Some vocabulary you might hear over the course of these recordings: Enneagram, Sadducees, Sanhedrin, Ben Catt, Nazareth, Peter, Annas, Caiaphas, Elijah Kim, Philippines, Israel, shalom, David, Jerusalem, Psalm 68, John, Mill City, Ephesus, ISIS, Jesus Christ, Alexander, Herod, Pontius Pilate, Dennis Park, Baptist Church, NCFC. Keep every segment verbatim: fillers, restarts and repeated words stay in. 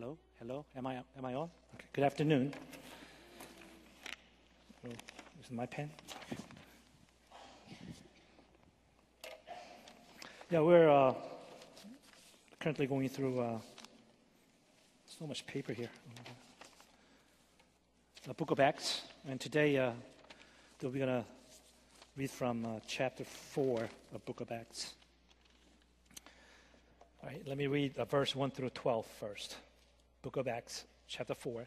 Hello, hello. Am I am I on? Okay. Good afternoon. Oh, this is my pen. Yeah, we're uh, currently going through uh, so much paper here. The Book of Acts, and today uh, we're going to read from uh, chapter four of Book of Acts. All right, let me read uh, verse one through twelve first. Book of Acts, chapter four,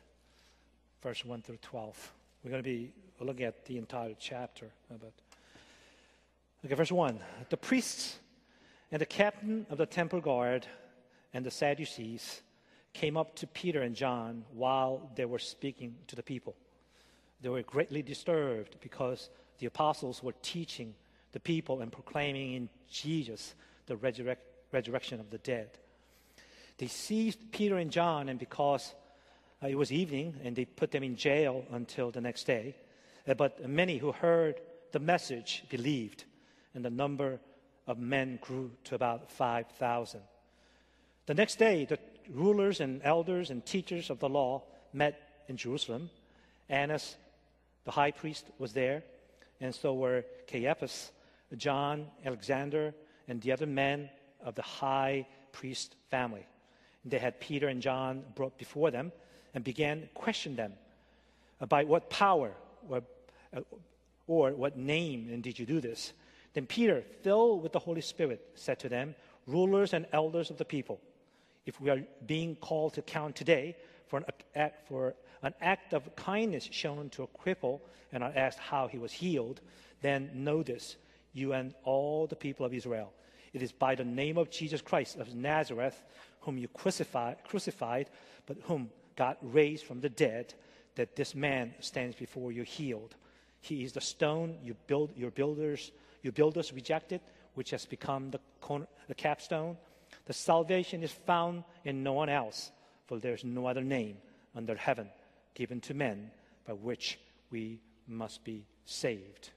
verse one through twelve. We're going to be looking at the entire chapter. But okay, verse one. The priests and the captain of the temple guard and the Sadducees came up to Peter and John while they were speaking to the people. They were greatly disturbed because the apostles were teaching the people and proclaiming in Jesus the resurrection. resurrection of the dead. They seized Peter and John, and because uh, it was evening, and they put them in jail until the next day. Uh, but many who heard the message believed, and the number of men grew to about five thousand. The next day, the rulers and elders and teachers of the law met in Jerusalem. Annas, the high priest, was there, and so were Caiaphas, John, Alexander, and the other men of the high priest family. They had Peter and John brought before them and began questioning them. By what power or, or what name and did you do this? Then Peter, filled with the Holy Spirit, said to them, "Rulers and elders of the people, if we are being called to account today for an act, for an act of kindness shown to a cripple and are asked how he was healed, then know this, you and all the people of Israel. It is by the name of Jesus Christ of Nazareth, whom you crucified, crucified, but whom God raised from the dead, that this man stands before you healed. He is the stone you build, your builders, your builders rejected, which has become the, corner, the capstone. The salvation is found in no one else, for there is no other name under heaven given to men by which we must be saved."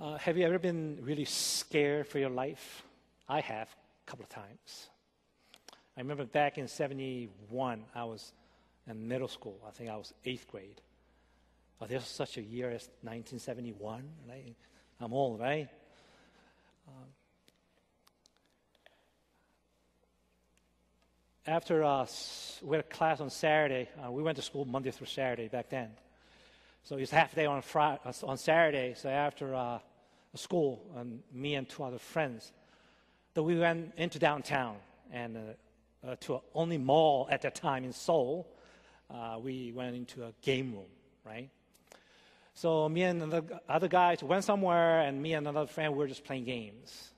Uh, have you ever been really scared for your life? I have a couple of times. I remember back in seventy-one, I was in middle school. I think I was eighth grade. Oh, there's such a year as nineteen seventy-one, right? I'm old, right? Um, after uh, we had a class on Saturday, uh, we went to school Monday through Saturday back then. So it was half day on Friday, on Saturday. So after uh, school, and me and two other friends, that we went into downtown and uh, uh, to a only mall at that time in Seoul. Uh, we went into a game room, right? So me and the other guys went somewhere, and me and another friend we were just playing games.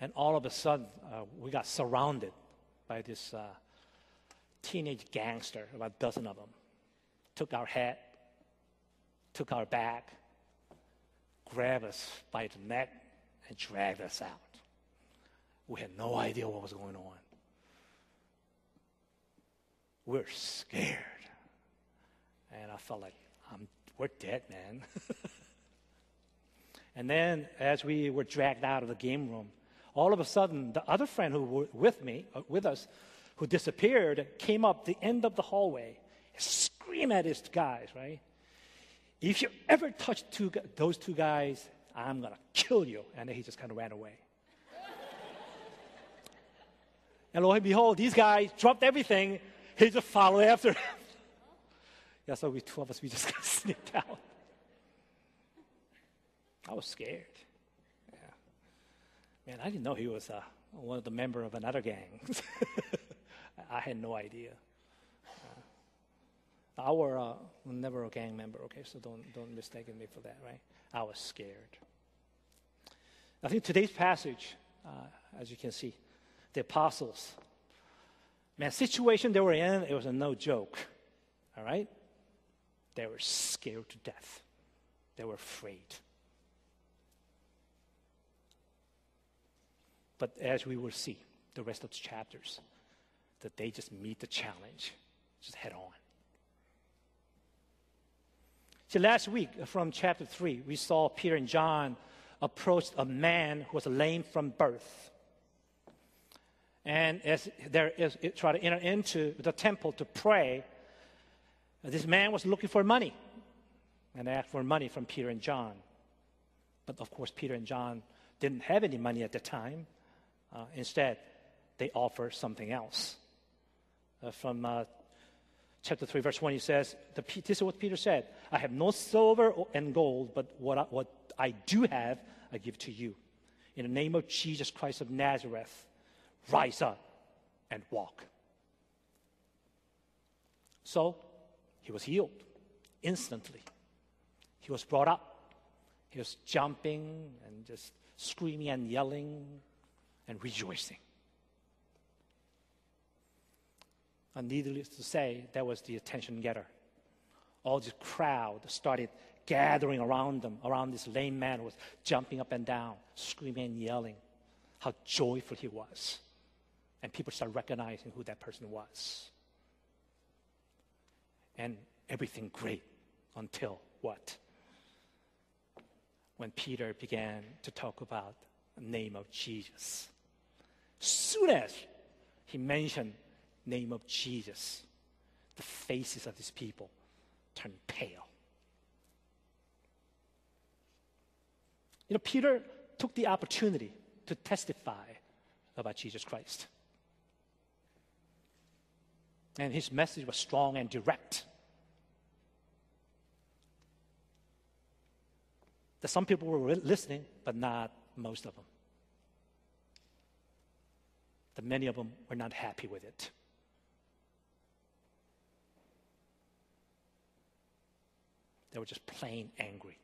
And all of a sudden, uh, we got surrounded by this uh, teenage gangster, about a dozen of them. Took our head, took our back, grabbed us by the neck, and dragged us out. We had no idea what was going on. We're scared. And I felt like, I'm, we're dead, man. And then as we were dragged out of the game room, all of a sudden, the other friend who was with me, with us, who disappeared, came up the end of the hallway, scream at these guys, right? "If you ever touch two, those two guys, I'm going to kill you." And then he just kind of ran away. And lo and behold, these guys dropped everything. He just followed after him. Yeah, so we two of us, we just got sneaked out. I was scared. Yeah. Man, I didn't know he was uh, one of the members of another gang. I had no idea. I was uh, never a gang member, okay? So don't don't mistake me for that, right? I was scared. I think today's passage, uh, as you can see, the apostles, man, situation they were in, it was a no joke, all right? They were scared to death. They were afraid. But as we will see, the rest of the chapters, that they just meet the challenge, just head on. See, last week from chapter three, we saw Peter and John approached a man who was lame from birth. and as there is it tried to enter into the temple to pray, this man was looking for money and asked for money from Peter and John. But of course, Peter and John didn't have any money at the time. Uh, instead, they offer something else. Uh, from uh, chapter three, verse one, he says, the, this is what Peter said, "I have no silver and gold, but what I, what I do have, I give to you. In the name of Jesus Christ of Nazareth, rise up and walk." So he was healed instantly. He was brought up. He was jumping and just screaming and yelling and rejoicing. And needless to say, that was the attention getter. All this crowd started gathering around them, around this lame man who was jumping up and down, screaming and yelling, how joyful he was. And people started recognizing who that person was. And everything great until what? When Peter began to talk about the name of Jesus. Soon as he mentioned name of Jesus, the faces of these people turned pale. You know, Peter took the opportunity to testify about Jesus Christ. And his message was strong and direct. That some people were listening, but not most of them. That many of them were not happy with it. They were just plain angry.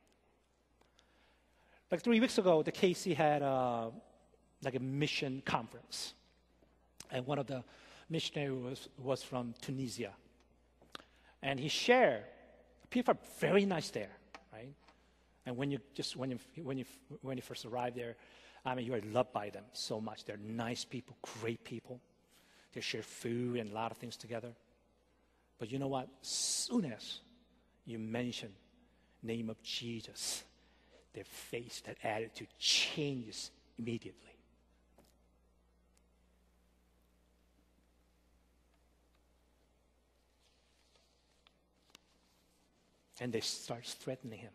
Like three weeks ago, the K C had a, like a mission conference. And one of the missionaries was, was from Tunisia. And he shared, people are very nice there, right? And when you just when you when you when you first arrive there, I mean, you are loved by them so much. They're nice people, great people. They share food and a lot of things together. But you know what? Soon as you mention name of Jesus, their face, that attitude changes immediately. And they start threatening him.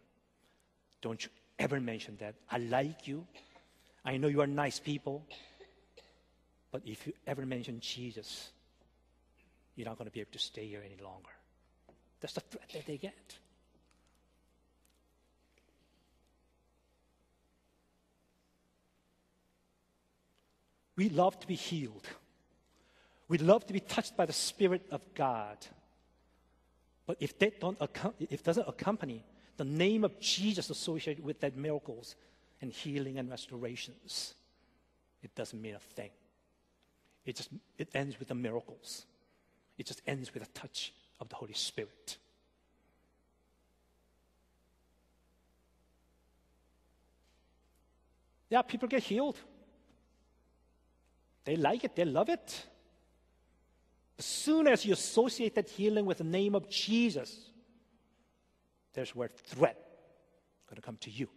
Don't you ever mention that. I like you. I know you are nice people. But if you ever mention Jesus, you're not going to be able to stay here any longer. That's the threat that they get. We love to be healed. We love to be touched by the Spirit of God. But if that don't, if it doesn't accompany the name of Jesus associated with that miracles and healing and restorations, it doesn't mean a thing. It just it ends with the miracles. It just ends with a touch of the Holy Spirit. Yeah, people get healed. They like it. They love it. As soon as you associate that healing with the name of Jesus, there's where threat is going to come to you.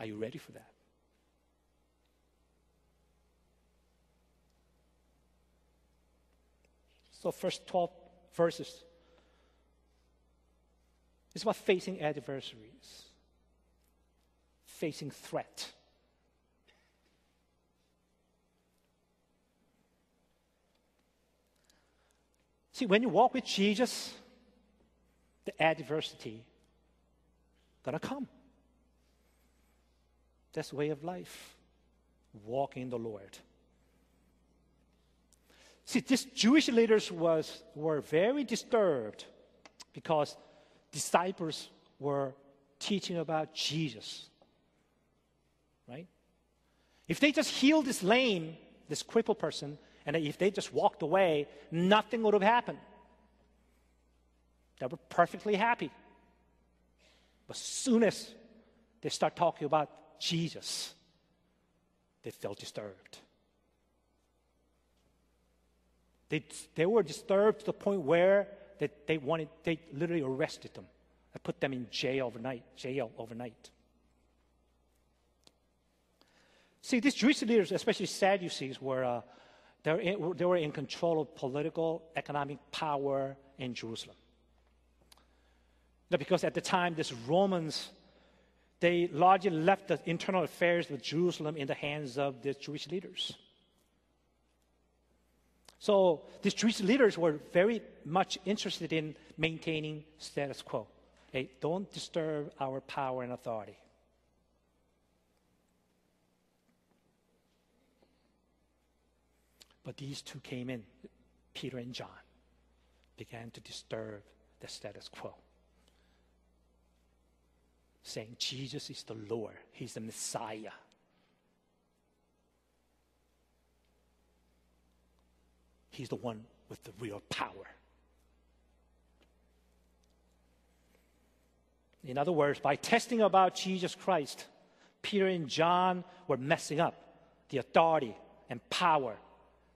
Are you ready for that? So first twelve verses, it's about facing adversaries, facing threat. See, when you walk with Jesus, the adversity gonna come. That's the way of life, walking in the Lord. See, these Jewish leaders was, were very disturbed because disciples were teaching about Jesus, right? If they just healed this lame, this crippled person, and if they just walked away, nothing would have happened. They were perfectly happy. But as soon as they start talking about Jesus, they felt disturbed. They, they were disturbed to the point where they, they wanted, they literally arrested them and put them in jail overnight, jail overnight. See, these Jewish leaders, especially Sadducees, were uh, they were in, they were in control of political, economic power in Jerusalem. Now, because at the time, these Romans, they largely left the internal affairs of Jerusalem in the hands of the Jewish leaders. So these Jewish leaders were very much interested in maintaining status quo. Hey, don't disturb our power and authority. But these two came in, Peter and John, began to disturb the status quo, saying Jesus is the Lord, he's the Messiah. He's the one with the real power. In other words, by testing about Jesus Christ, Peter and John were messing up the authority and power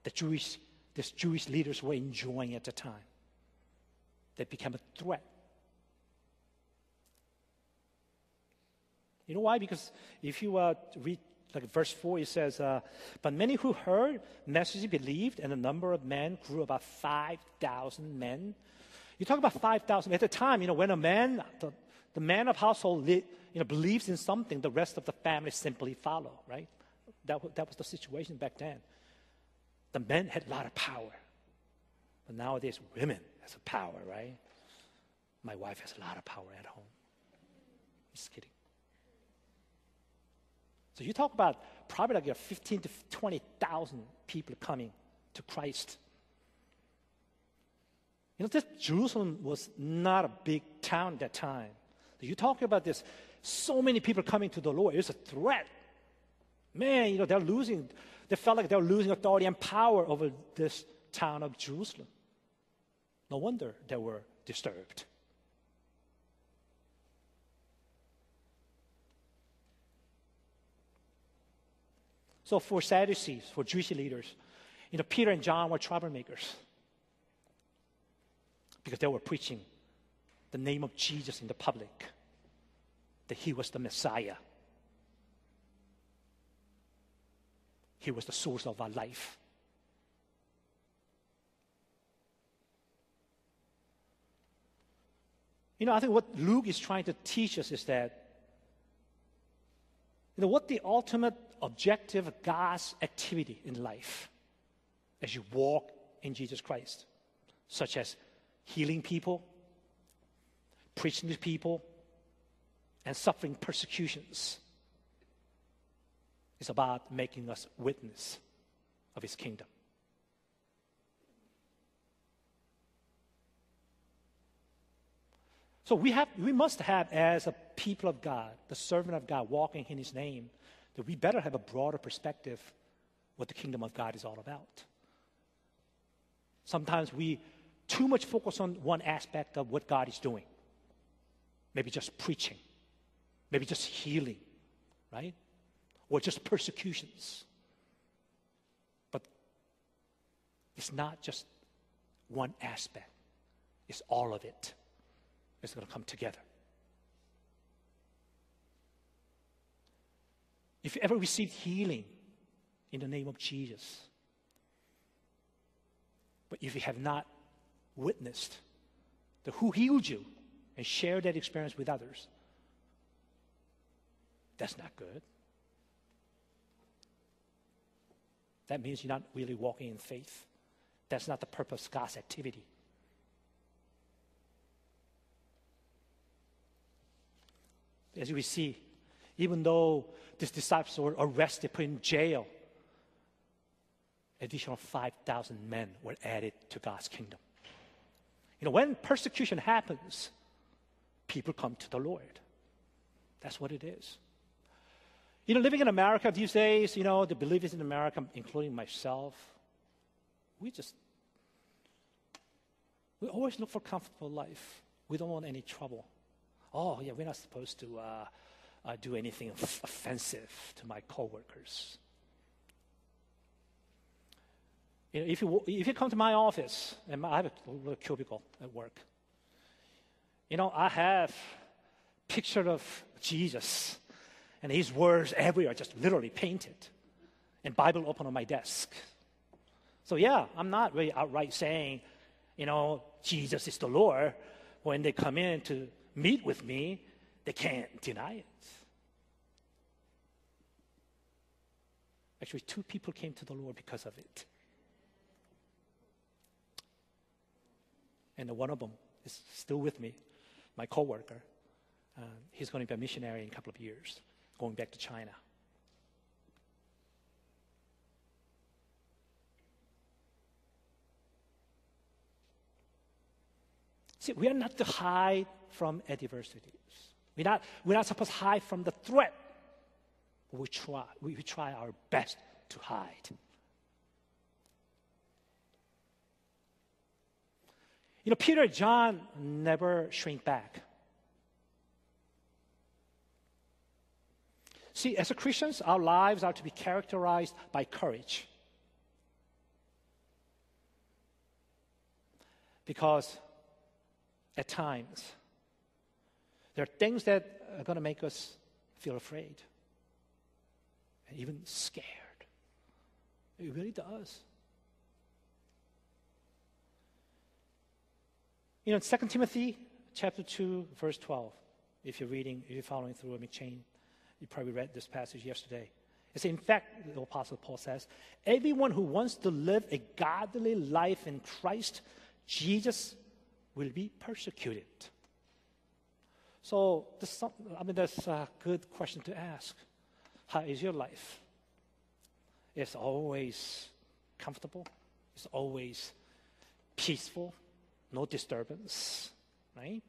that Jewish, these Jewish leaders were enjoying at the time. They became a threat. You know why? Because if you uh, read like verse four, it says, uh, but many who heard message believed, and the number of men grew about five thousand men. You talk about five thousand. At the time, you know, when a man, the, the man of household, you know, believes in something, the rest of the family simply follow, right? That, that was the situation back then. The men had a lot of power. But nowadays, women has a power, right? My wife has a lot of power at home. Just kidding. So you talk about probably like you know, fifteen to twenty thousand people coming to Christ. You know, this Jerusalem was not a big town at that time. So you talk about this, so many people coming to the Lord. It's a threat. Man, you know, they're losing, they felt like they were losing authority and power over this town of Jerusalem. No wonder they were disturbed. So for Sadducees, for Jewish leaders, you know, Peter and John were troublemakers because they were preaching the name of Jesus in the public, that he was the Messiah. He was the source of our life. You know, I think what Luke is trying to teach us is that you know, what the ultimate objective of God's activity in life as you walk in Jesus Christ, such as healing people, preaching to people, and suffering persecutions, is about making us witness of his kingdom. So we have, we must have, as a people of God, the servant of God walking in his name, that we better have a broader perspective what the kingdom of God is all about. Sometimes we too much focus on one aspect of what God is doing. Maybe just preaching, maybe just healing, right? Or just persecutions. But it's not just one aspect. It's all of it. It's going to come together. If you ever received healing in the name of Jesus, but if you have not witnessed the who healed you and shared that experience with others, that's not good. That means you're not really walking in faith. That's not the purpose of God's activity. As we see, even though these disciples were arrested, put in jail, additional five thousand men were added to God's kingdom. You know, when persecution happens, people come to the Lord. That's what it is. You know, living in America these days, you know, the believers in America, including myself, we just, we always look for comfortable life. We don't want any trouble. Oh, yeah, we're not supposed to uh, uh, do anything offensive to my coworkers. You know, if you, if you come to my office, and I have a little cubicle at work, you know, I have a picture of Jesus and his words everywhere, just literally painted. and Bible open on my desk. So yeah, I'm not really outright saying, you know, Jesus is the Lord. When they come in to meet with me, they can't deny it. Actually, two people came to the Lord because of it. And one of them is still with me, my coworker. Uh, he's going to be a missionary in a couple of years, going back to China. See, we are not to hide from adversities. We're not, we're not supposed to hide from the threat. We try, we try our best to hide. You know, Peter and John never shrink back. See, as Christians, our lives are to be characterized by courage. Because at times, there are things that are going to make us feel afraid. And even scared. It really does. You know, Second Timothy chapter two, verse twelve, if you're reading, if you're following through a McChain, you probably read this passage yesterday. It says, in fact, the Apostle Paul says, everyone who wants to live a godly life in Christ Jesus will be persecuted. So, this, I mean, that's a good question to ask. How is your life? It's always comfortable. It's always peaceful. No disturbance, right?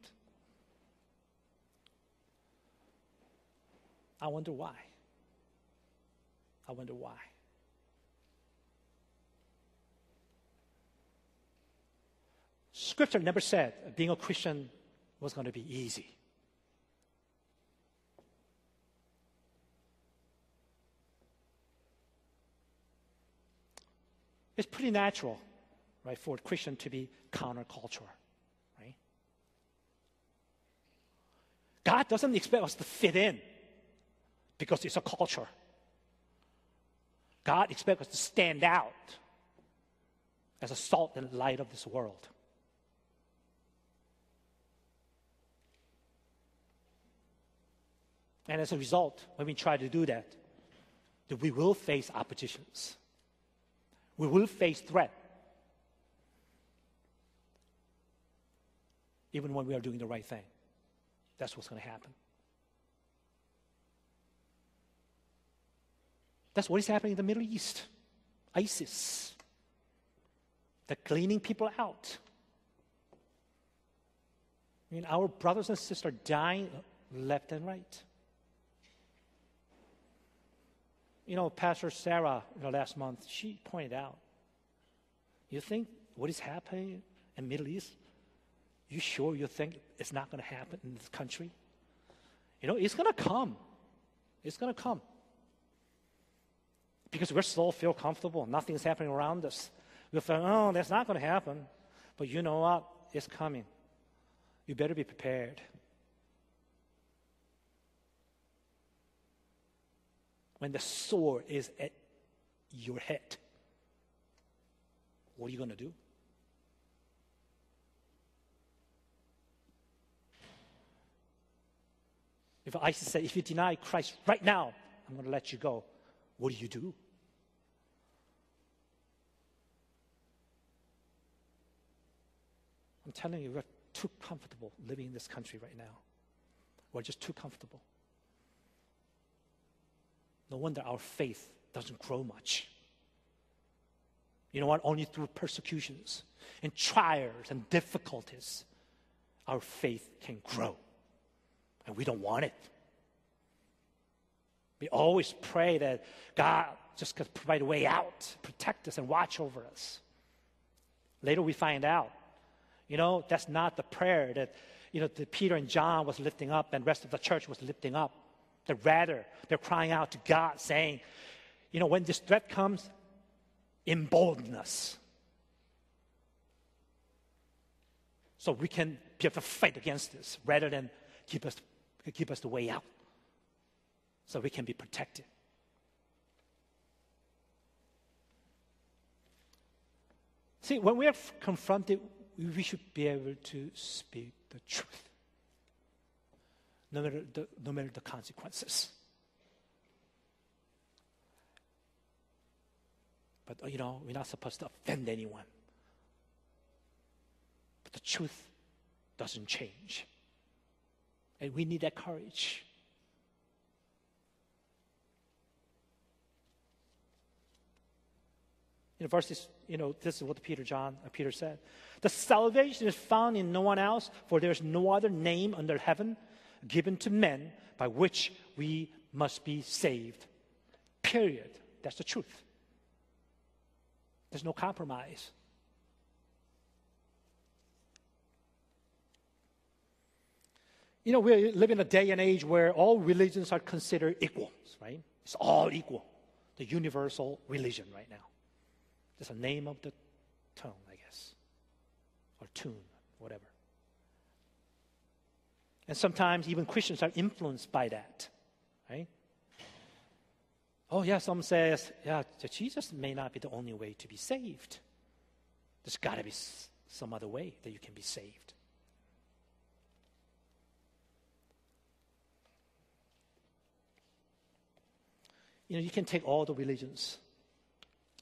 I wonder why. I wonder why. Scripture never said being a Christian was going to be easy. It's pretty natural, right, for a Christian to be countercultural, right? God doesn't expect us to fit in because it's a culture. God expects us to stand out as a salt and light of this world. And as a result, when we try to do that, that we will face oppositions. We will face threat, even when we are doing the right thing. That's what's going to happen. That's what is happening in the Middle East. ISIS. They're cleaning people out. I mean, our brothers and sisters are dying left and right. You know, Pastor Sarah, you know, last month, she pointed out, you think what is happening in the Middle East, you sure you think it's not going to happen in this country? You know, it's going to come. It's going to come. Because we still feel comfortable. Nothing's happening around us. We feel, oh, that's not going to happen. But you know what? It's coming. You better be prepared. When the sword is at your head, what are you going to do? If ISIS said, if you deny Christ right now, I'm going to let you go, what do you do? I'm telling you, we're too comfortable living in this country right now. We're just too comfortable. No wonder our faith doesn't grow much. You know what? Only through persecutions and trials and difficulties, our faith can grow. And we don't want it. We always pray that God just could provide a way out, protect us, and watch over us. Later we find out, you know, that's not the prayer that, you know, that Peter and John was lifting up and the rest of the church was lifting up. That rather, they're crying out to God saying, you know, when this threat comes, embolden us. So we can be able to fight against this rather than give us, give us the way out. So we can be protected. See, when we are confronted, we should be able to speak the truth, no matter the, no matter the consequences. But, you know, we're not supposed to offend anyone. But the truth doesn't change. And we need that courage. You know, verses, you know, this is what Peter John uh, Peter said. The salvation is found in no one else, for there is no other name under heaven given to men by which we must be saved. Period. That's the truth. There's no compromise. You know, we live in a day and age where all religions are considered equal, right? It's all equal. The universal religion right now. That's a name of the tone, I guess, or tune, whatever. And sometimes even Christians are influenced by that, right? Oh, yeah, some says, yeah, Jesus may not be the only way to be saved. There's got to be some other way that you can be saved. You know, you can take all the religions,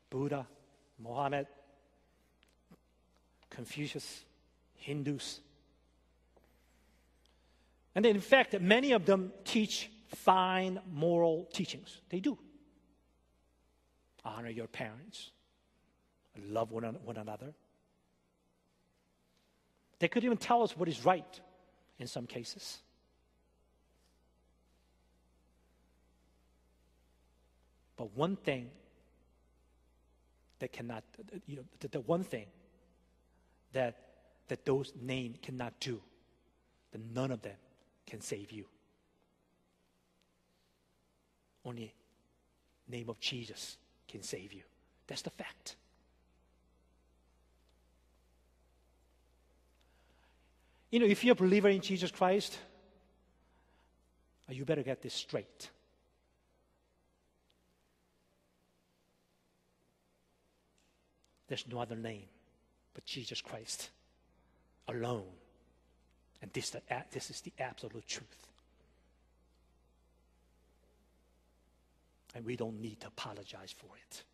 Buddha, Mohammed, Confucius, Hindus. And in fact, many of them teach fine moral teachings. They do. Honor your parents. Love one, one another. They could even tell us what is right in some cases. But one thing that cannot, you know, the, the one thing that that those names cannot do, that none of them can save you. Only the name of Jesus can save you. That's the fact. You know, if you're a believer in Jesus Christ, you better get this straight. There's no other name but Jesus Christ alone. And this, this is the absolute truth. And we don't need to apologize for it.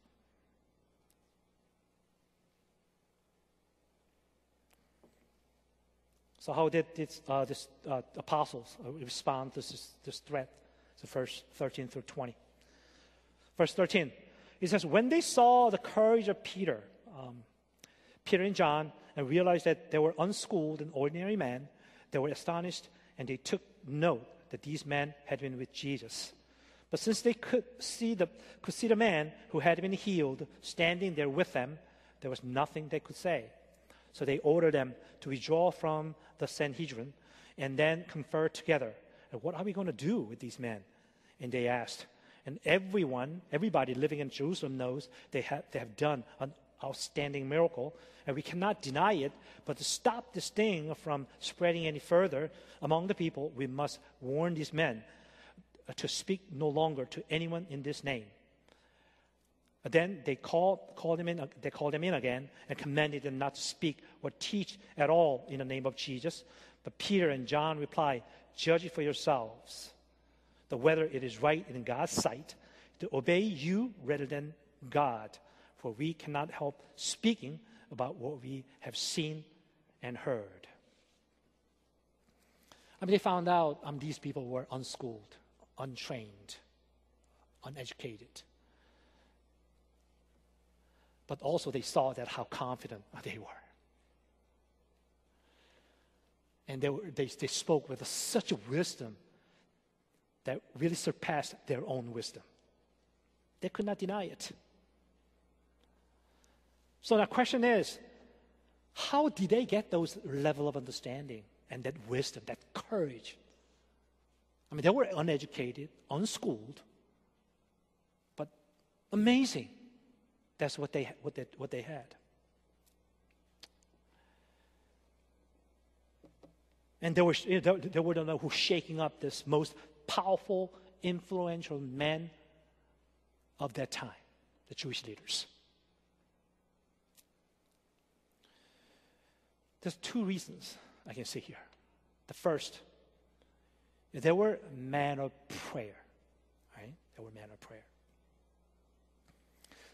So how did this, uh, this uh, apostles respond to this, this threat? So verse thirteen through twenty. Verse thirteen, it says, when they saw the courage of Peter, Um, Peter and John, and realized that they were unschooled and ordinary men, they were astonished, and they took note that these men had been with Jesus. But since they could see the could see the man who had been healed standing there with them, there was nothing they could say. So they ordered them to withdraw from the Sanhedrin and then confer together. And what are we going to do with these men? And they asked. And everyone, everybody living in Jerusalem knows they have they have done an outstanding miracle, and we cannot deny it, but to stop this thing from spreading any further among the people, we must warn these men to speak no longer to anyone in this name. Then they called, called them in, they called them in again and commanded them not to speak or teach at all in the name of Jesus. But Peter and John replied, judge it for yourselves, that whether it is right in God's sight to obey you rather than God. For we cannot help speaking about what we have seen and heard. I mean, they found out um, these people were unschooled, untrained, uneducated. But also they saw that how confident they were. And they, were, they, they spoke with such a wisdom that really surpassed their own wisdom. They could not deny it. So the question is, how did they get those level of understanding and that wisdom, that courage? I mean, they were uneducated, unschooled, but amazing. That's what they what they, what they had. And they were they were the one who shaking up this most powerful, influential man of that time, the Jewish leaders. There's two reasons I can see here. The first, they were men of prayer, right? They were men of prayer.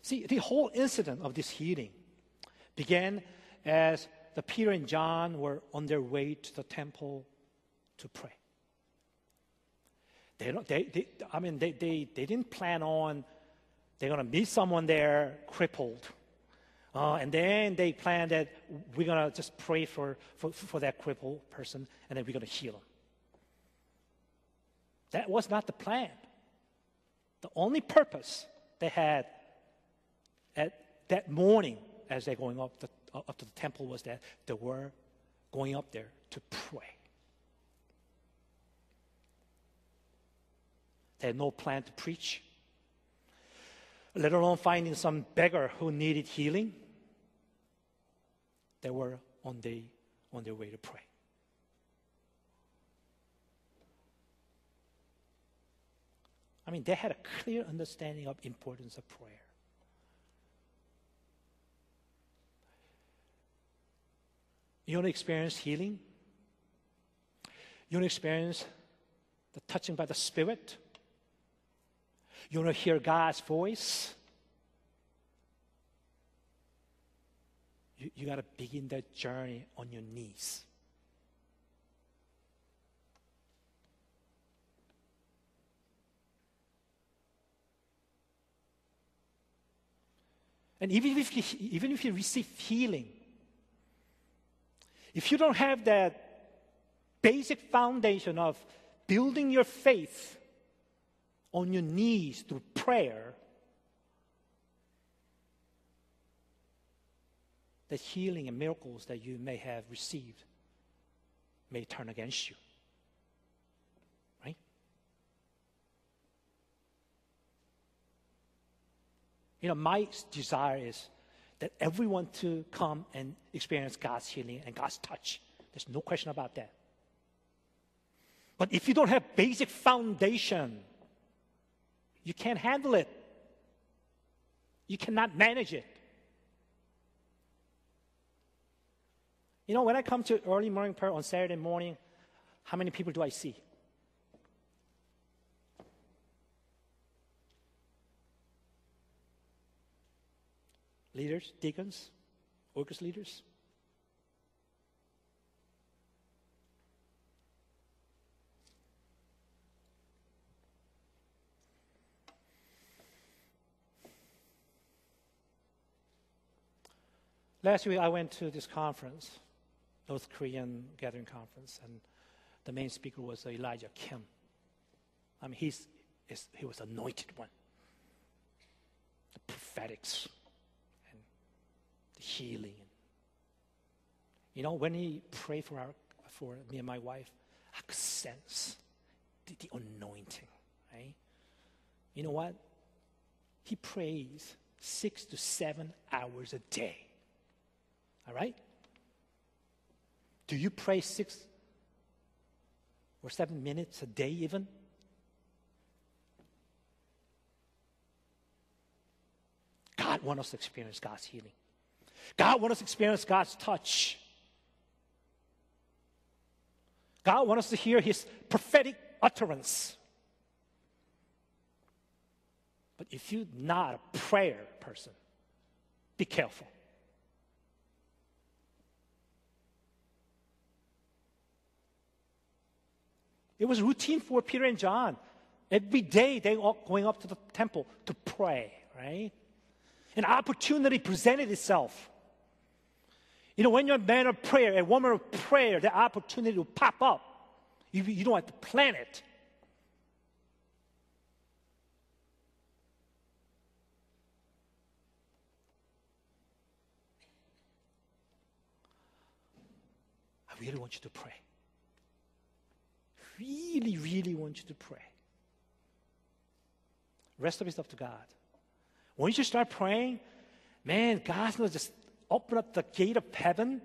See, the whole incident of this healing began as the Peter and John were on their way to the temple to pray. They don't, they, they, I mean, they, they, they didn't plan on they're going to meet someone there crippled. Uh, and then they planned that we're going to just pray for, for, for that crippled person, and then we're going to heal him. That was not the plan. The only purpose they had at that morning as they're going up, the, up to the temple was that they were going up there to pray. They had no plan to preach, let alone finding some beggar who needed healing. They were on, the, on their way to pray. I mean, they had a clear understanding of the importance of prayer. You want to experience healing? You want to experience the touching by the Spirit? You want to hear God's voice? You, you got to begin that journey on your knees. And even if you, even if you receive healing, if you don't have that basic foundation of building your faith on your knees through prayer, the healing and miracles that you may have received may turn against you. Right? You know, my desire is that everyone to come and experience God's healing and God's touch. There's no question about that. But if you don't have basic foundation, you can't handle it. You cannot manage it. You know, when I come to early morning prayer on Saturday morning, how many people do I see? Leaders, deacons, orchestra leaders. Last week, I went to this conference, North Korean gathering conference, and the main speaker was Elijah Kim. I mean, he's, he's, he was anointed one. The prophetics and the healing. You know, when he prayed for, our, for me and my wife, I could sense the, the anointing, right? You know what? He prays six to seven hours a day. All right? Do you pray six or seven minutes a day even? God wants us to experience God's healing. God wants us to experience God's touch. God wants us to hear His prophetic utterance. But if you're not a prayer person, be careful. It was routine for Peter and John. Every day they were going up to the temple to pray, right? An opportunity presented itself. You know, when you're a man of prayer, a woman of prayer, the opportunity will pop up. You, you don't have to plan it. I really want you to pray. Really, really want you to pray. Rest of it's up to God. Once you start praying, man, God's going to just open up the gate of heaven,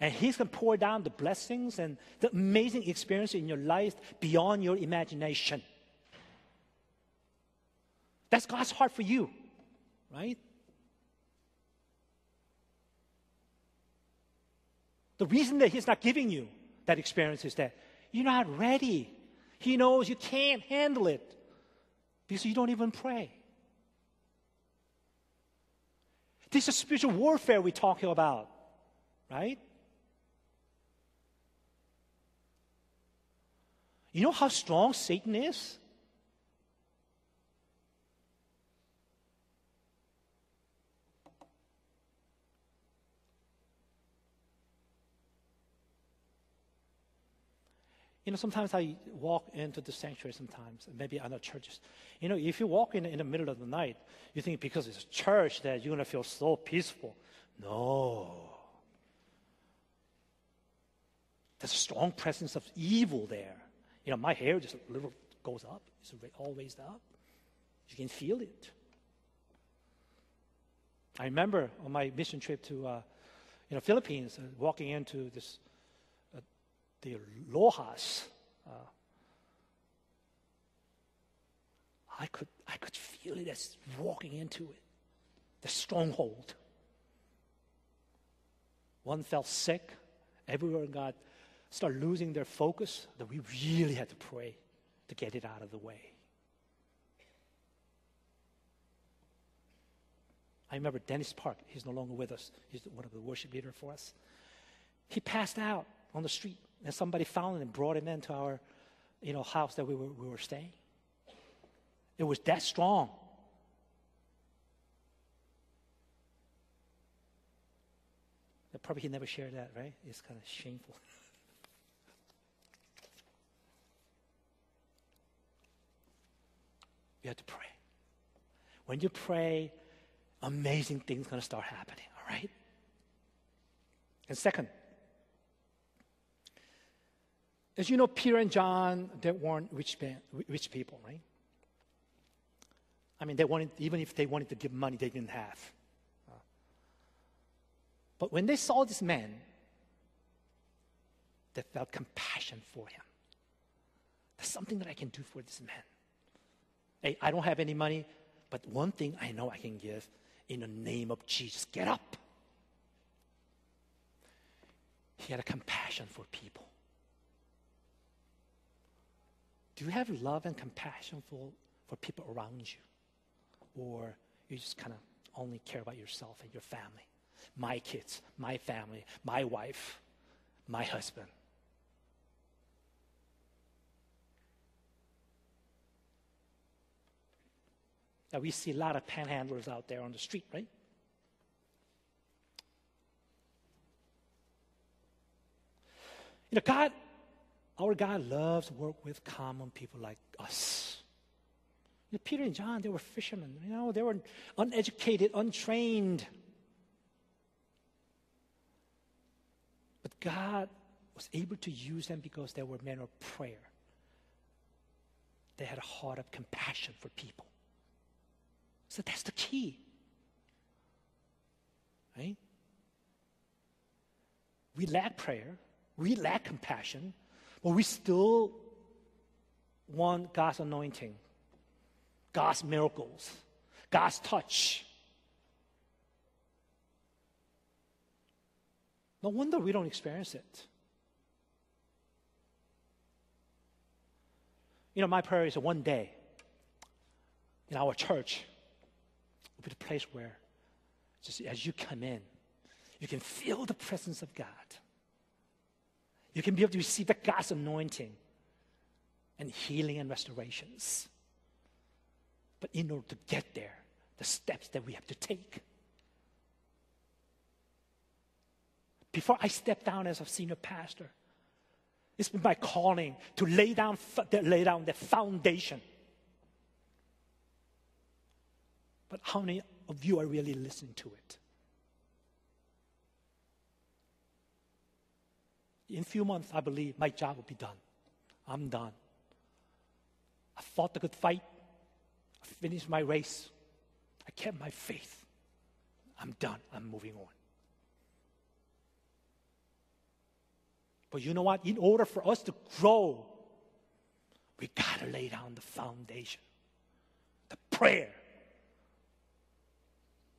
and He's going to pour down the blessings and the amazing experience in your life beyond your imagination. That's God's heart for you, right? The reason that he's not giving you that experience is that you're not ready. He knows you can't handle it because you don't even pray. This is spiritual warfare we're talking about, right? You know how strong Satan is? You know, sometimes I walk into the sanctuary sometimes, maybe other churches. You know, if you walk in in the middle of the night, you think because it's a church that you're going to feel so peaceful. No. There's a strong presence of evil there. You know, my hair just a little goes up. It's all raised up. You can feel it. I remember on my mission trip to, uh, you know, Philippines, uh, walking into this the lojas, uh, I could I could feel it as walking into it, the stronghold. One felt sick, everyone got started losing their focus, that we really had to pray to get it out of the way. I remember Dennis Park, he's no longer with us, he's one of the worship leaders for us. He passed out on the street. And somebody found him and brought him into our, you know, house that we were, we were staying. It was that strong. Probably he never shared that, right? It's kind of shameful. You have to pray. When you pray, amazing things are going to start happening, all right? And second, as you know, Peter and John, they weren't rich, man, rich people, right? I mean, they wanted, even if they wanted to give money, they didn't have. But when they saw this man, they felt compassion for him. There's something that I can do for this man. Hey, I don't have any money, but one thing I know I can give in the name of Jesus. Get up. He had a compassion for people. Do you have love and compassion for, for people around you? Or you just kind of only care about yourself and your family? My kids, my family, my wife, my husband. Now we see a lot of panhandlers out there on the street, right? You know, God... Our God loves to work with common people like us. You know, Peter and John, they were fishermen. You know, they were uneducated, untrained. But God was able to use them because they were men of prayer. They had a heart of compassion for people. So that's the key. Right? We lack prayer. We lack compassion. But we still want God's anointing, God's miracles, God's touch. No wonder we don't experience it. You know, my prayer is that one day in our church will be the place where just as you come in, you can feel the presence of God. You can be able to receive the God's anointing and healing and restorations. But in order to get there, the steps that we have to take. Before I step down as a senior pastor, it's been my calling to lay down, lay down the foundation. But how many of you are really listening to it? In a few months, I believe my job will be done. I'm done. I fought the good fight. I finished my race. I kept my faith. I'm done. I'm moving on. But you know what? In order for us to grow, we got to lay down the foundation, the prayer,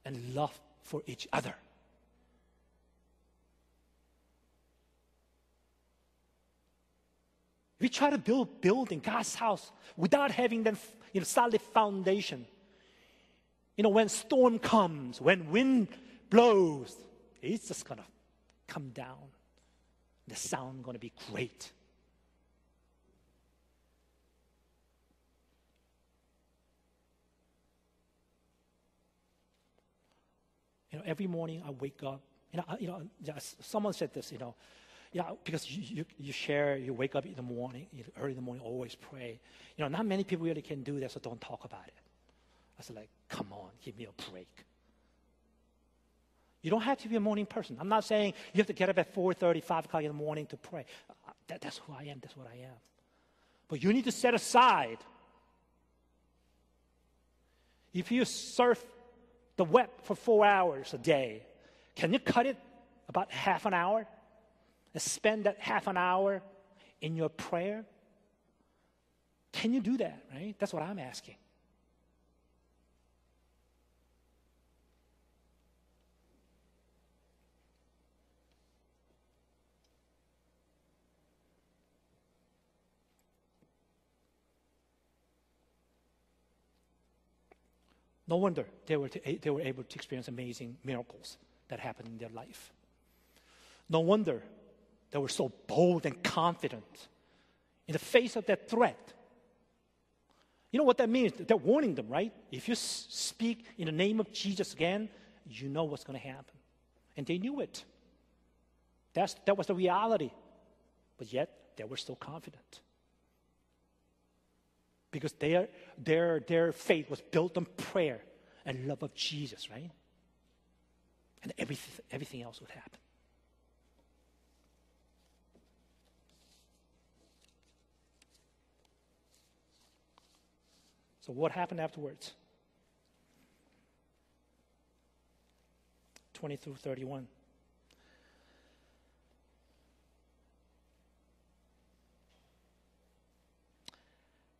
and love for each other. We try to build building God's house without having that you know, solid foundation. You know, when storm comes, when wind blows, it's just going to come down. The sound going to be great. You know, every morning I wake up, you know, you know, someone said this, you know, yeah, because you, you, you share, you wake up in the morning, early in the morning, always pray. You know, not many people really can do that, so don't talk about it. I said, like, come on, give me a break. You don't have to be a morning person. I'm not saying you have to get up at four thirty, five o'clock in the morning to pray. That, that's who I am, that's what I am. But you need to set aside. If you surf the web for four hours a day, can you cut it about half an hour and spend that half an hour in your prayer? Can you do that, right? That's what I'm asking. No wonder they were, to, they were able to experience amazing miracles that happened in their life. No wonder they were so bold and confident in the face of that threat. You know what that means? They're warning them, right? If you speak in the name of Jesus again, you know what's going to happen. And they knew it. That's, that was the reality. But yet, they were still confident. Because their, their, their faith was built on prayer and love of Jesus, right? And everything, everything else would happen. So what happened afterwards? twenty through thirty-one.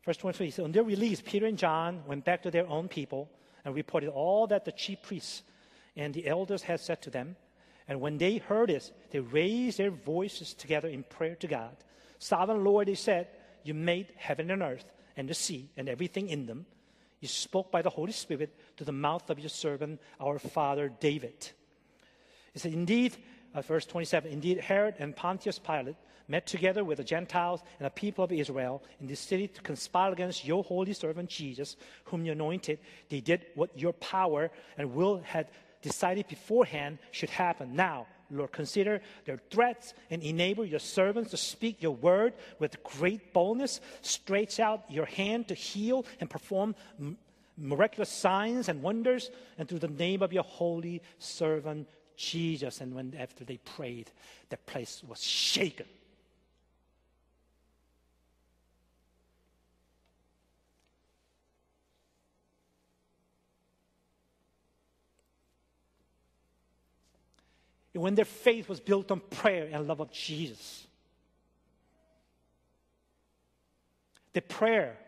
Verse twenty-three, so on their release, Peter and John went back to their own people and reported all that the chief priests and the elders had said to them. And when they heard this, they raised their voices together in prayer to God. Sovereign Lord, they said, you made heaven and earth and the sea and everything in them. You spoke by the Holy Spirit to the mouth of your servant, our father David. It said, indeed, uh, verse twenty-seven, indeed Herod and Pontius Pilate met together with the Gentiles and the people of Israel in this city to conspire against your holy servant Jesus, whom you anointed. They did what your power and will had decided beforehand should happen. Now, Lord, consider their threats and enable your servants to speak your word with great boldness. Stretch out your hand to heal and perform miraculous signs and wonders, and through the name of your holy servant Jesus. And when after they prayed, the place was shaken. When their faith was built on prayer and love of Jesus, their prayer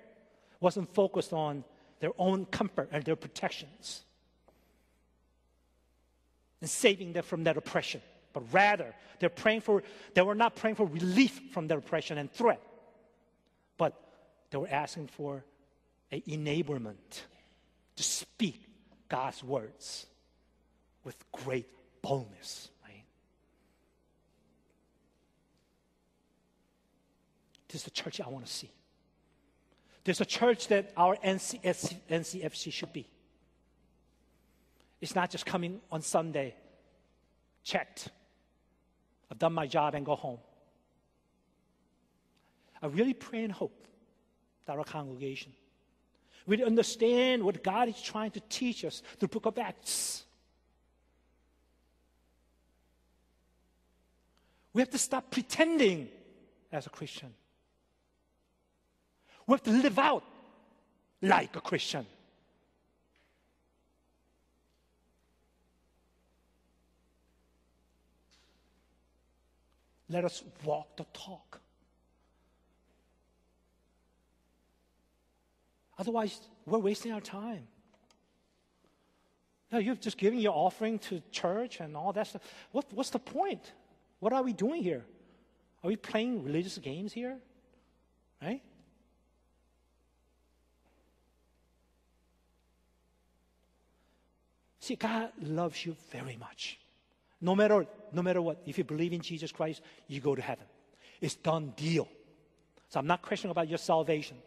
wasn't focused on their own comfort and their protections and saving them from that oppression, but rather they're praying for, they were not praying for relief from their oppression and threat, but they were asking for an enablement to speak God's words with great boldness, right? This is the church I want to see. This is the church that our N C F C should be. It's not just coming on Sunday, checked. I've done my job and go home. I really pray and hope that our congregation will understand what God is trying to teach us through Book of Acts. We have to stop pretending as a Christian. We have to live out like a Christian. Let us walk the talk. Otherwise, we're wasting our time. Now, you're just giving your offering to church and all that stuff. What, what's the point? What are we doing here? Are we playing religious games here? Right? See, God loves you very much. No matter, no matter what, if you believe in Jesus Christ, you go to heaven. It's done deal. So I'm not questioning about your salvation.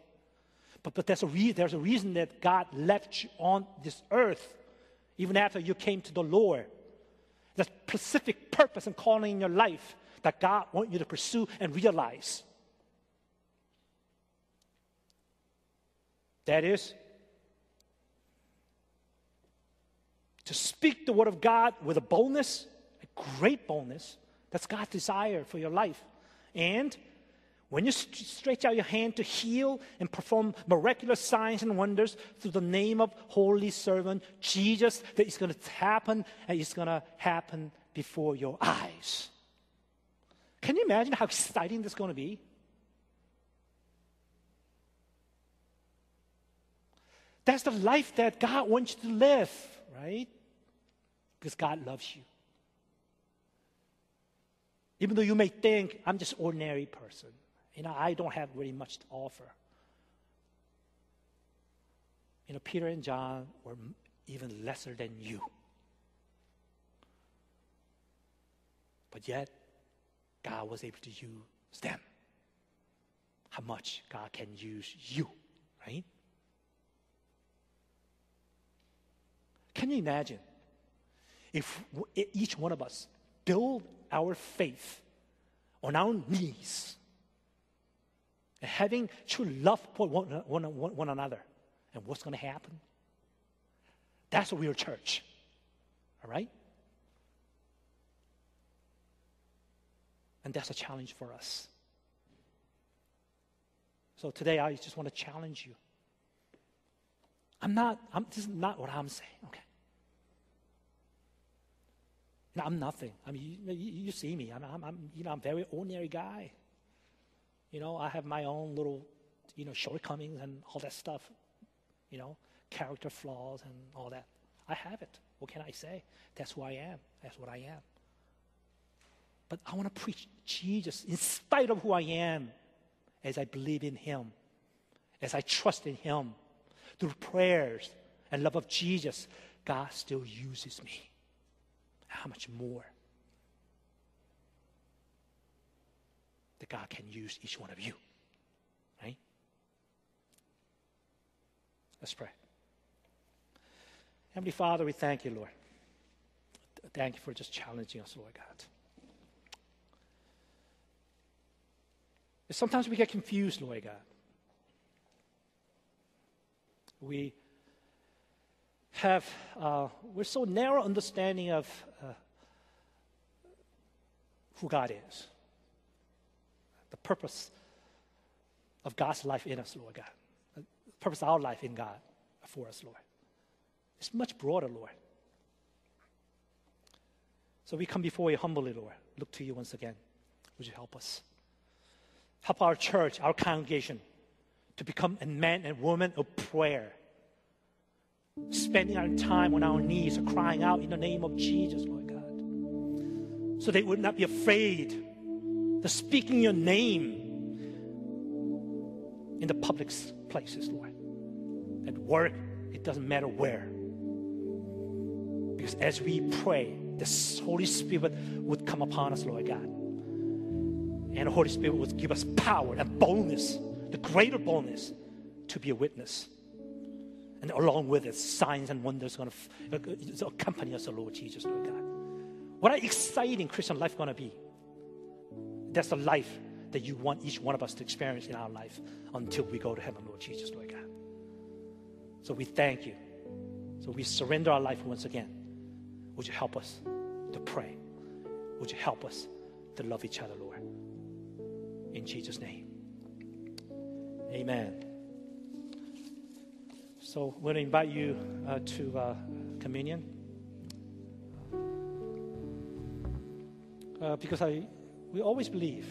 But, but there's, a re- there's a reason that God left you on this earth, even after you came to the Lord. There's specific purpose and calling in your life that God wants you to pursue and realize. That is, to speak the word of God with a boldness, a great boldness. That's God's desire for your life. And when you st- stretch out your hand to heal and perform miraculous signs and wonders through the name of Holy Servant Jesus, that it's going to happen, and it's going to happen before your eyes. Can you imagine how exciting this is going to be? That's the life that God wants you to live, right? Because God loves you. Even though you may think, I'm just an ordinary person. You know, I don't have really much to offer. You know, Peter and John were even lesser than you. But yet, God was able to use them. How much God can use you, right? Can you imagine if each one of us build our faith on our knees and having true love for one, one, one another, and what's going to happen? That's a real church, all right? And that's a challenge for us. So today, I just want to challenge you. I'm not, I'm, this is not what I'm saying, okay? No, I'm nothing. I mean, you, you, you see me. I'm, I'm, I'm, you know, I'm a very ordinary guy. You know, I have my own little, you know, shortcomings and all that stuff. You know, character flaws and all that. I have it. What can I say? That's who I am. That's what I am. But I want to preach Jesus in spite of who I am, as I believe in Him, as I trust in Him. Through prayers and love of Jesus, God still uses me. How much more that God can use each one of you, right? Let's pray. Heavenly Father, we thank you, Lord. Thank you for just challenging us, Lord God. Sometimes we get confused, Lord God. We have, uh, we're so narrow understanding of uh, who God is, the purpose of God's life in us, Lord God, the purpose of our life in God for us, Lord. It's much broader, Lord. So we come before you humbly, Lord. Look to you once again. Would you help us? Help our church, our congregation, to become a man and woman of prayer. Spending our time on our knees, crying out in the name of Jesus, Lord God. So they would not be afraid of speaking your name in the public places, Lord. At work, it doesn't matter where. Because as we pray, the Holy Spirit would come upon us, Lord God. And the Holy Spirit would give us power and boldness, the greater boldness to be a witness. And along with it, signs and wonders going to accompany us, O Lord Jesus, Lord God. What an exciting Christian life going to be. That's the life that you want each one of us to experience in our life until we go to heaven, Lord Jesus, Lord God. So we thank you. So we surrender our life once again. Would you help us to pray? Would you help us to love each other, Lord? In Jesus' name. Amen. So we're going to invite you uh, to uh, communion. Uh, because I, we always believe,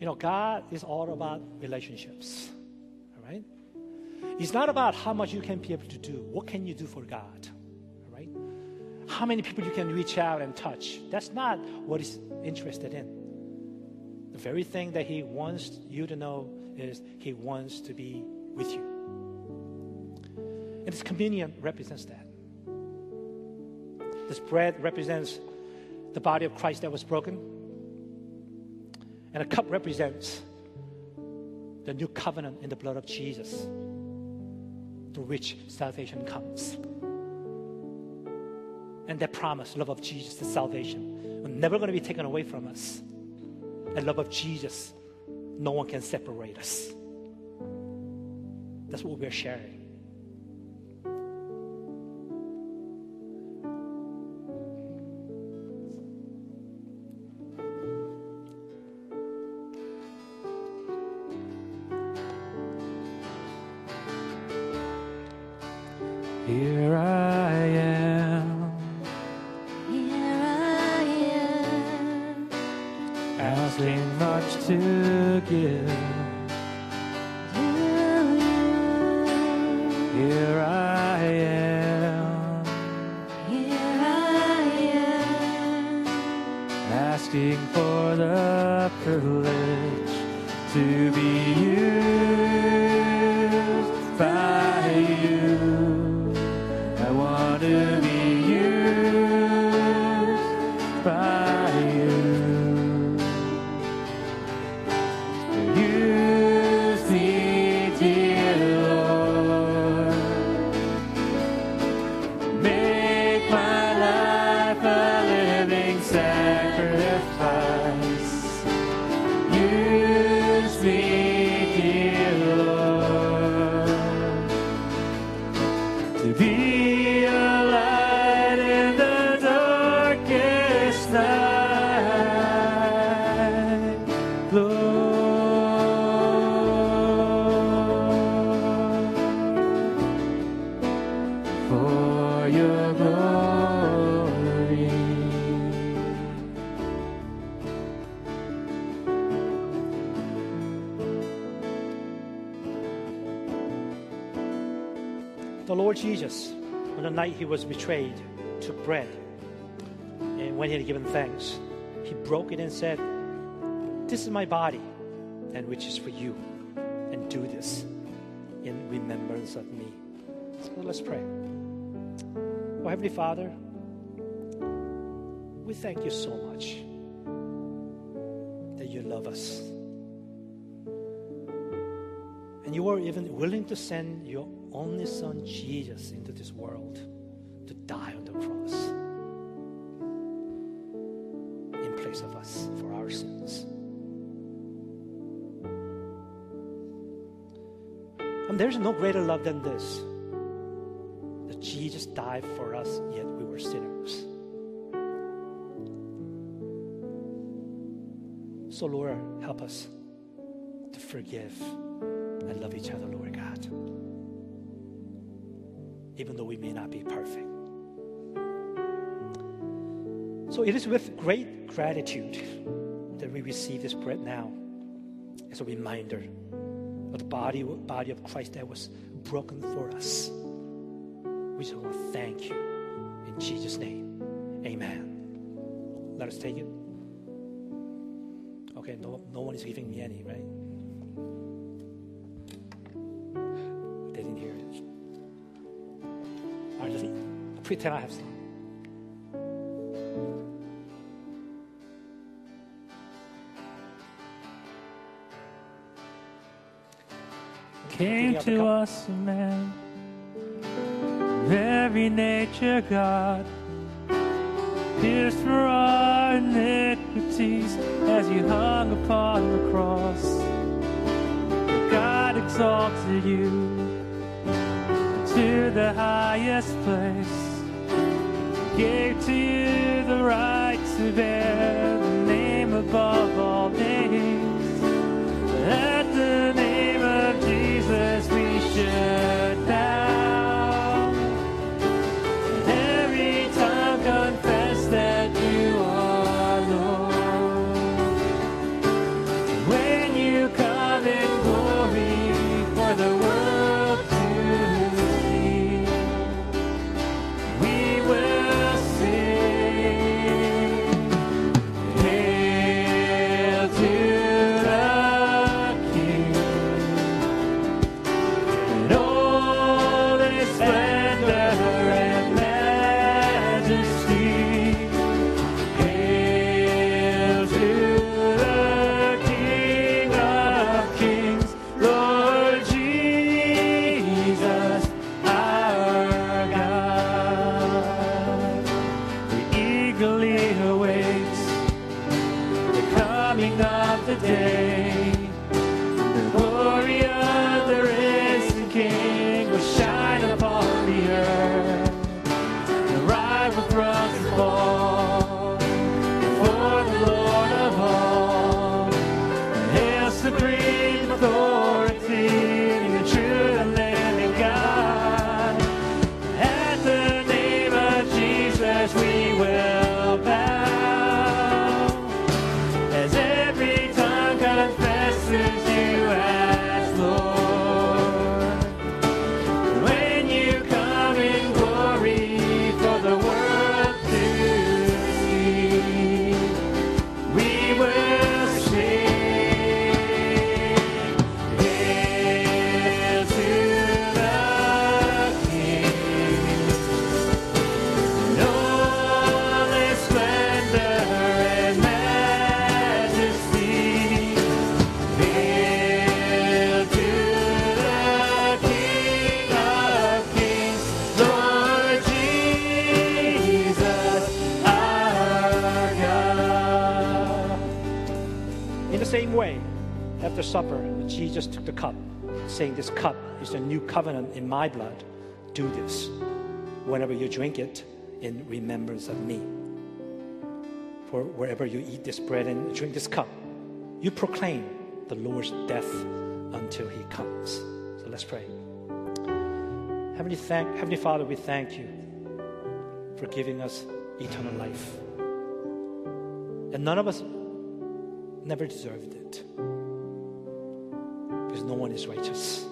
you know, God is all about relationships, all right? It's not about how much you can be able to do. What can you do for God, all right? How many people you can reach out and touch. That's not what he's interested in. The very thing that He wants you to know is He wants to be with you. And this communion represents that. This bread represents the body of Christ that was broken. And a cup represents the new covenant in the blood of Jesus, through which salvation comes. And that promise, love of Jesus, the salvation, we're never going to be taken away from us. And love of Jesus, no one can separate us. That's what we're sharing. Jesus, on the night He was betrayed, took bread, and when He had given thanks, He broke it and said, "This is my body, and which is for you, and do this in remembrance of me." So let's pray. Oh, Heavenly Father, we thank You so much that You love us, and You were even willing to send Your only Son, Jesus, into this world to die on the cross in place of us for our sins. And there's no greater love than this, that Jesus died for us, yet we were sinners. So, Lord, help us to forgive and love each other, Lord God, even though we may not be perfect. So it is with great gratitude that we receive this bread now as a reminder of the body, body of Christ that was broken for us. We just want to thank You. In Jesus' name, amen. Let us take it. Okay, no, no one is giving me any, right? Pretend I have some. Came to us a man, very nature God, pierced for our iniquities as You hung upon the cross. God exalted You to the highest place, gave to You the right to bear the name above all names. At the name of Jesus we should bow, and every tongue confess that You are Lord. When You come in glory for the world to see, we will sing. the day. The glory of the risen King will shine upon the earth. The rival thrones will fall before the Lord of all. And hail supreme authority in the true and living God. At the name of Jesus we will bow. After supper, Jesus took the cup, saying, "This cup is the new covenant in my blood. Do this whenever you drink it in remembrance of me. For wherever you eat this bread and drink this cup, you proclaim the Lord's death until he comes." So let's pray. Heavenly, thank, Heavenly Father, we thank you for giving us eternal life. And none of us never deserved it. Because no one is righteous.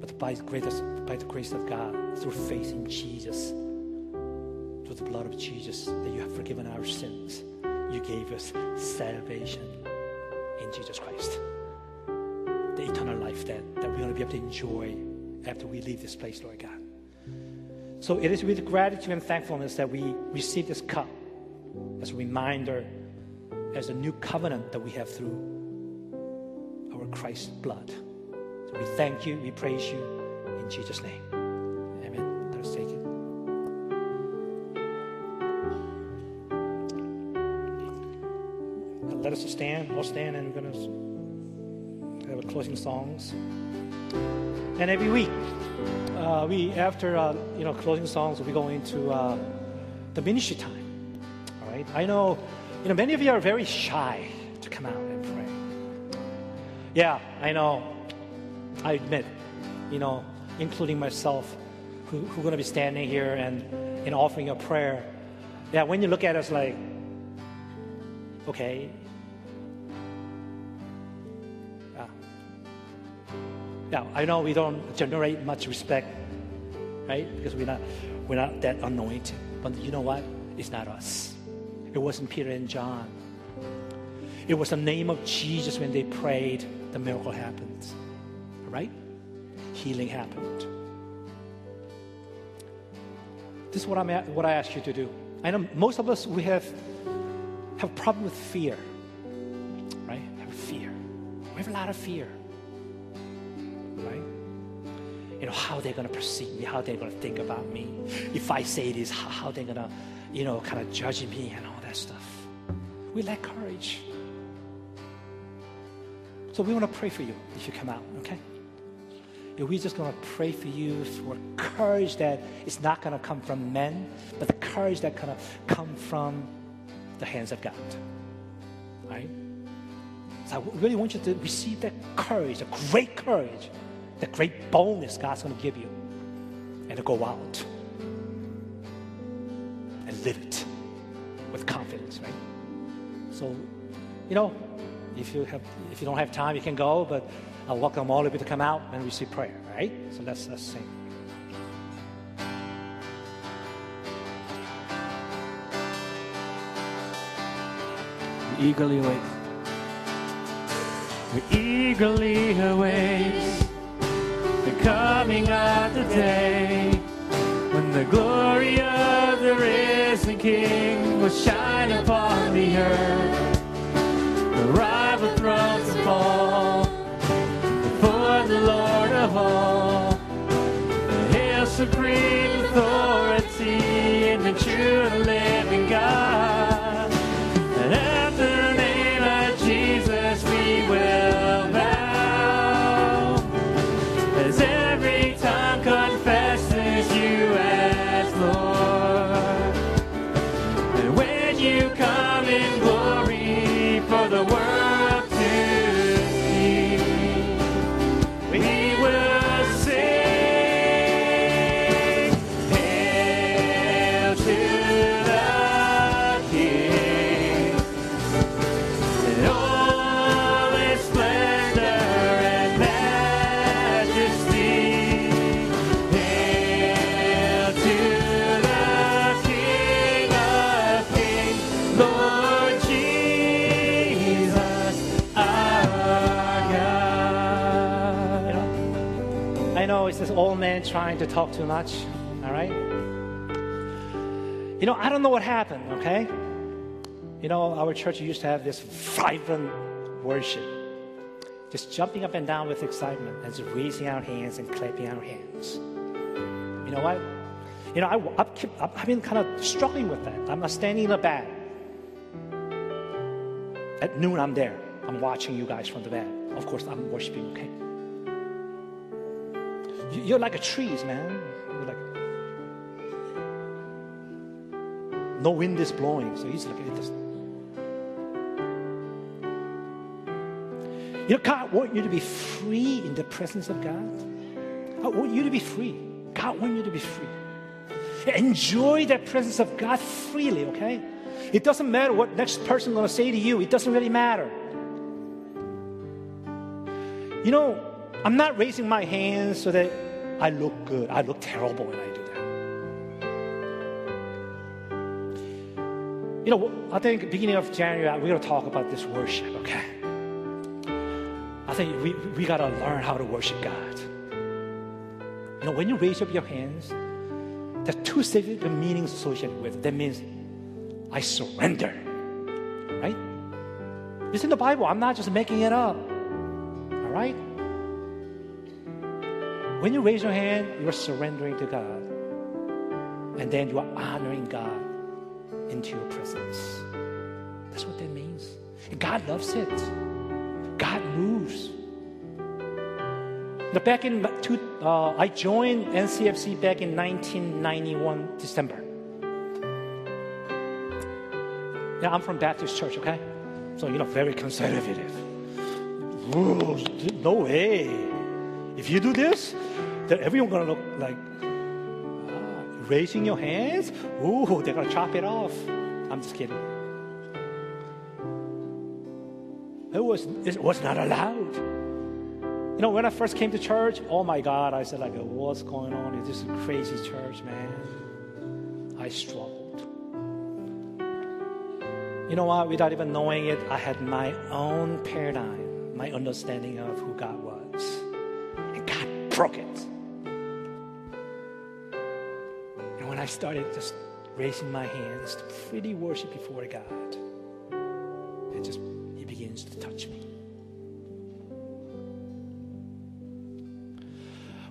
But by the, greatest, by the grace of God, through faith in Jesus, through the blood of Jesus, that you have forgiven our sins, you gave us salvation in Jesus Christ. The eternal life that, that we're going to be able to enjoy after we leave this place, Lord God. So it is with gratitude and thankfulness that we receive this cup as a reminder, as a new covenant that we have through Christ's blood. So we thank you, we praise you in Jesus' name. Amen. Let us take it. Let us stand. We'll stand and we're going to have a closing songs. And every week, uh, we after uh, you know closing songs, we go into uh, the ministry time. All right. I know, you know, many of you are very shy to come out. Yeah, I know, I admit, you know, including myself, who, who are going to be standing here and, and offering a prayer. Yeah, when you look at us like, okay. Yeah. Yeah, I know we don't generate much respect, right? Because we're not, we're not that anointed. But you know what? It's not us. It wasn't Peter and John. It was the name of Jesus when they prayed. The miracle happened, right? Healing happened. This is what I'm at, what I ask you to do. I know most of us we have have a problem with fear, right? Have fear. We have a lot of fear, right? You know how they're gonna perceive me, how they're gonna think about me. If I say this, how they're gonna, you know, kind of judge me and all that stuff. We lack courage. So we want to pray for you if you come out, okay? We're just going to pray for you for courage that is not going to come from men, but the courage that's going to come from the hands of God, all right? So I really want you to receive that courage, the great courage, the great boldness God's going to give you, and to go out and live it with confidence, right? So, you know, If you have, if you don't have time, you can go, but I welcome all of you to come out and receive prayer, right? So let's, let's sing. We eagerly await. We eagerly await the coming of the day when the glory of the risen King will shine upon the earth. The rival thrones will fall before the Lord of all. Hail supreme authority in the true living God. And at the name of Jesus trying to talk too much, all right? You know, I don't know what happened, okay? You know, our church used to have this vibrant worship, just jumping up and down with excitement and just raising our hands and clapping our hands. You know what? You know, I, I've, kept, I've been kind of struggling with that. I'm standing in the back. At noon, I'm there. I'm watching you guys from the back. Of course, I'm worshiping, okay? You're like a trees, man. You're like, no wind is blowing, so he's like, it doesn't. You know, God wants you to be free in the presence of God. I want you to be free. God wants you to be free. Enjoy that presence of God freely, okay? It doesn't matter what next person is going to say to you. It doesn't really matter. You know, I'm not raising my hands so that I look good. I look terrible when I do that. You know, I think beginning of January, we're going to talk about this worship, okay? I think we, we got to learn how to worship God. You know, when you raise up your hands, there are two significant meanings associated with it. That means I surrender, right? It's in the Bible. I'm not just making it up, all right? When you raise your hand, you are surrendering to God. And then you are honoring God into your presence. That's what that means. And God loves it. God moves. Now back in, uh, I joined N C F C back in nineteen ninety-one, December. Now I'm from Baptist Church, okay? So, you know, very conservative. Ooh, no way. If you do this, then everyone's going to look like uh, raising your hands. Ooh, they're going to chop it off. I'm just kidding. It was, it was not allowed. You know, when I first came to church, oh my God, I said like, what's going on? Is this a crazy church, man? I struggled. You know what? Without even knowing it, I had my own paradigm, my understanding of who God was. Broke it. And when I started just raising my hands to freely worship before God, it just, it begins to touch me.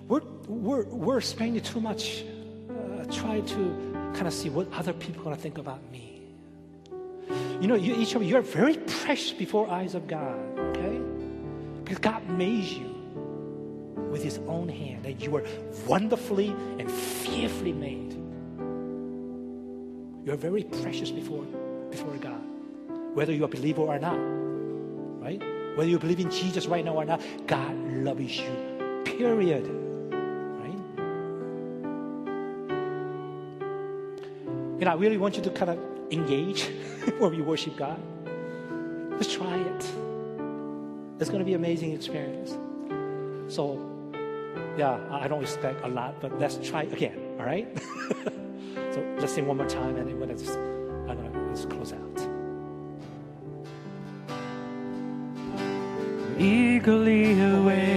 We're, we're, we're spending too much uh, trying to kind of see what other people are going to think about me. You know, you, each of you are very precious before eyes of God, okay? Because God made you with his own hand, that you are wonderfully and fearfully made. You're very precious before, before God, whether you're a believer or not, right? Whether you believe in Jesus right now or not, God loves you, period, right? And I really want you to kind of engage when you worship God. Just try it. It's going to be an amazing experience. So, yeah, I don't expect a lot, but let's try again, all right? So let's sing one more time, and then we're just, I'm gonna just close out. Eagerly away.